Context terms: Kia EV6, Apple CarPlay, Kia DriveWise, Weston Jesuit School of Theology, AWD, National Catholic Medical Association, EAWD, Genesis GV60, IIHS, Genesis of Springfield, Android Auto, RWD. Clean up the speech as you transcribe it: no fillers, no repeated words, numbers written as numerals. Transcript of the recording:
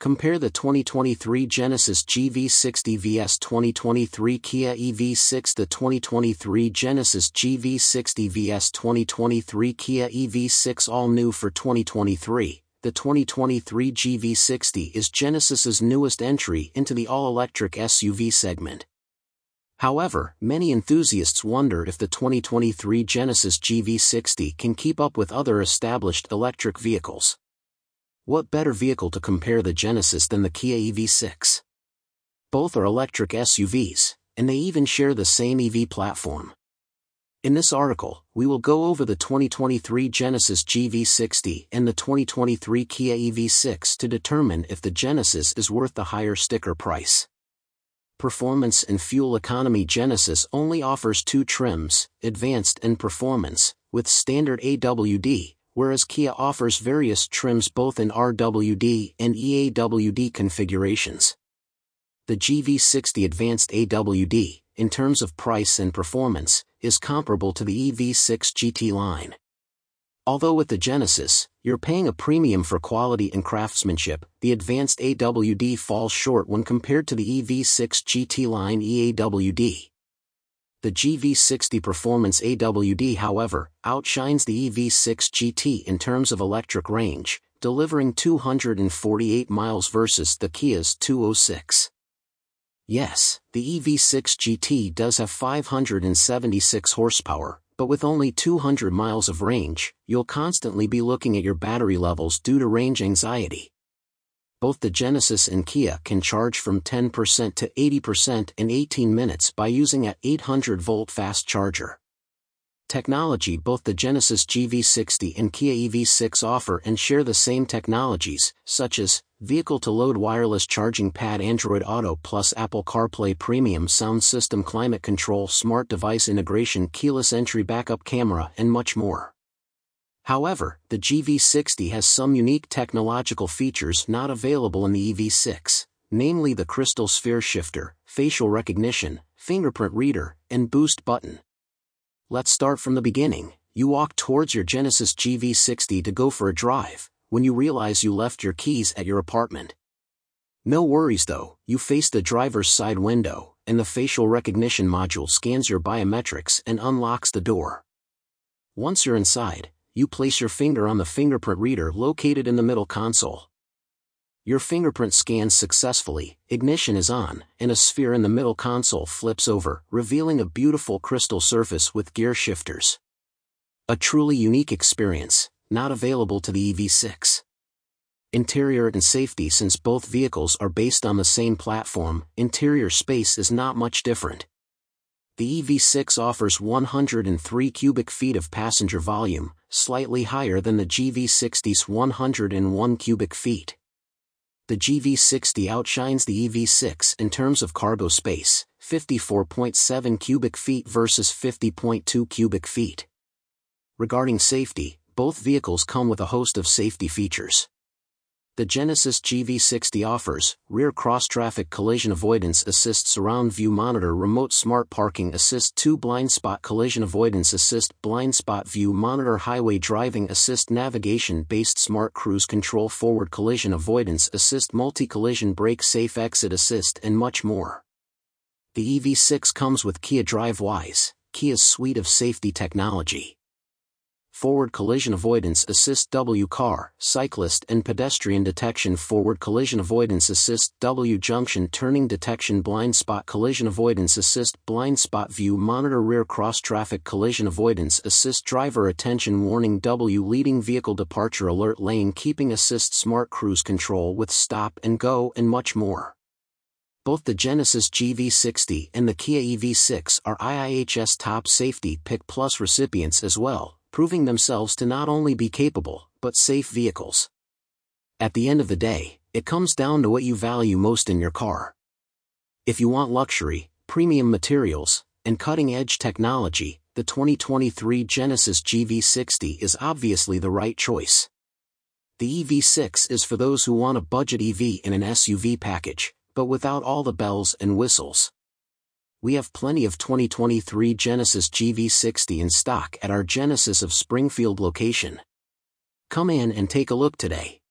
Compare the 2023 Genesis GV60 vs 2023 Kia EV6. The 2023 Genesis GV60 vs 2023 Kia EV6, all new for 2023. The 2023 GV60 is Genesis's newest entry into the all-electric SUV segment. However, many enthusiasts wonder if the 2023 Genesis GV60 can keep up with other established electric vehicles. What better vehicle to compare the Genesis than the Kia EV6? Both are electric SUVs, and they even share the same EV platform. In this article, we will go over the 2023 Genesis GV60 and the 2023 Kia EV6 to determine if the Genesis is worth the higher sticker price. Performance and fuel economy. Genesis only offers two trims, Advanced and Performance, with standard AWD, whereas Kia offers various trims both in RWD and EAWD configurations. The GV60 Advanced AWD, in terms of price and performance, is comparable to the EV6 GT line. Although with the Genesis, you're paying a premium for quality and craftsmanship, the Advanced AWD falls short when compared to the EV6 GT line EAWD. The GV60 Performance AWD, however, outshines the EV6 GT in terms of electric range, delivering 248 miles versus the Kia's 206. Yes, the EV6 GT does have 576 horsepower, but with only 200 miles of range, you'll constantly be looking at your battery levels due to range anxiety. Both the Genesis and Kia can charge from 10% to 80% in 18 minutes by using a 800-volt fast charger. Technology. Both the Genesis GV60 and Kia EV6 offer and share the same technologies, such as vehicle-to-load wireless charging pad, Android Auto plus Apple CarPlay, premium sound system, climate control, smart device integration, keyless entry, backup camera, and much more. However, the GV60 has some unique technological features not available in the EV6, namely the crystal sphere shifter, facial recognition, fingerprint reader, and boost button. Let's start from the beginning. You walk towards your Genesis GV60 to go for a drive, when you realize you left your keys at your apartment. No worries though, you face the driver's side window, and the facial recognition module scans your biometrics and unlocks the door. Once you're inside, you place your finger on the fingerprint reader located in the middle console. Your fingerprint scans successfully, ignition is on, and a sphere in the middle console flips over, revealing a beautiful crystal surface with gear shifters. A truly unique experience, not available to the EV6. Interior and safety. Since both vehicles are based on the same platform, interior space is not much different. The EV6 offers 103 cubic feet of passenger volume, slightly higher than the GV60's 101 cubic feet. The GV60 outshines the EV6 in terms of cargo space, 54.7 cubic feet versus 50.2 cubic feet. Regarding safety, both vehicles come with a host of safety features. The Genesis GV60 offers rear cross-traffic collision avoidance assist, surround view monitor, remote smart parking assist, 2 blind spot collision avoidance assist, blind spot view monitor, highway driving assist, navigation-based smart cruise control, forward collision avoidance assist, multi-collision brake, safe exit assist, and much more. The EV6 comes with Kia DriveWise, Kia's suite of safety technology. Forward collision avoidance assist, W car, cyclist and pedestrian detection, forward collision avoidance assist, W junction turning detection, blind spot collision avoidance assist, blind spot view monitor, rear cross traffic collision avoidance assist, driver attention warning, W leading vehicle departure alert, lane keeping assist, smart cruise control with stop and go, and much more. Both the Genesis GV60 and the Kia EV6 are IIHS Top Safety Pick Plus recipients as well, proving themselves to not only be capable, but safe vehicles. At the end of the day, it comes down to what you value most in your car. If you want luxury, premium materials, and cutting-edge technology, the 2023 Genesis GV60 is obviously the right choice. The EV6 is for those who want a budget EV in an SUV package, but without all the bells and whistles. We have plenty of 2023 Genesis GV60 in stock at our Genesis of Springfield location. Come in and take a look today.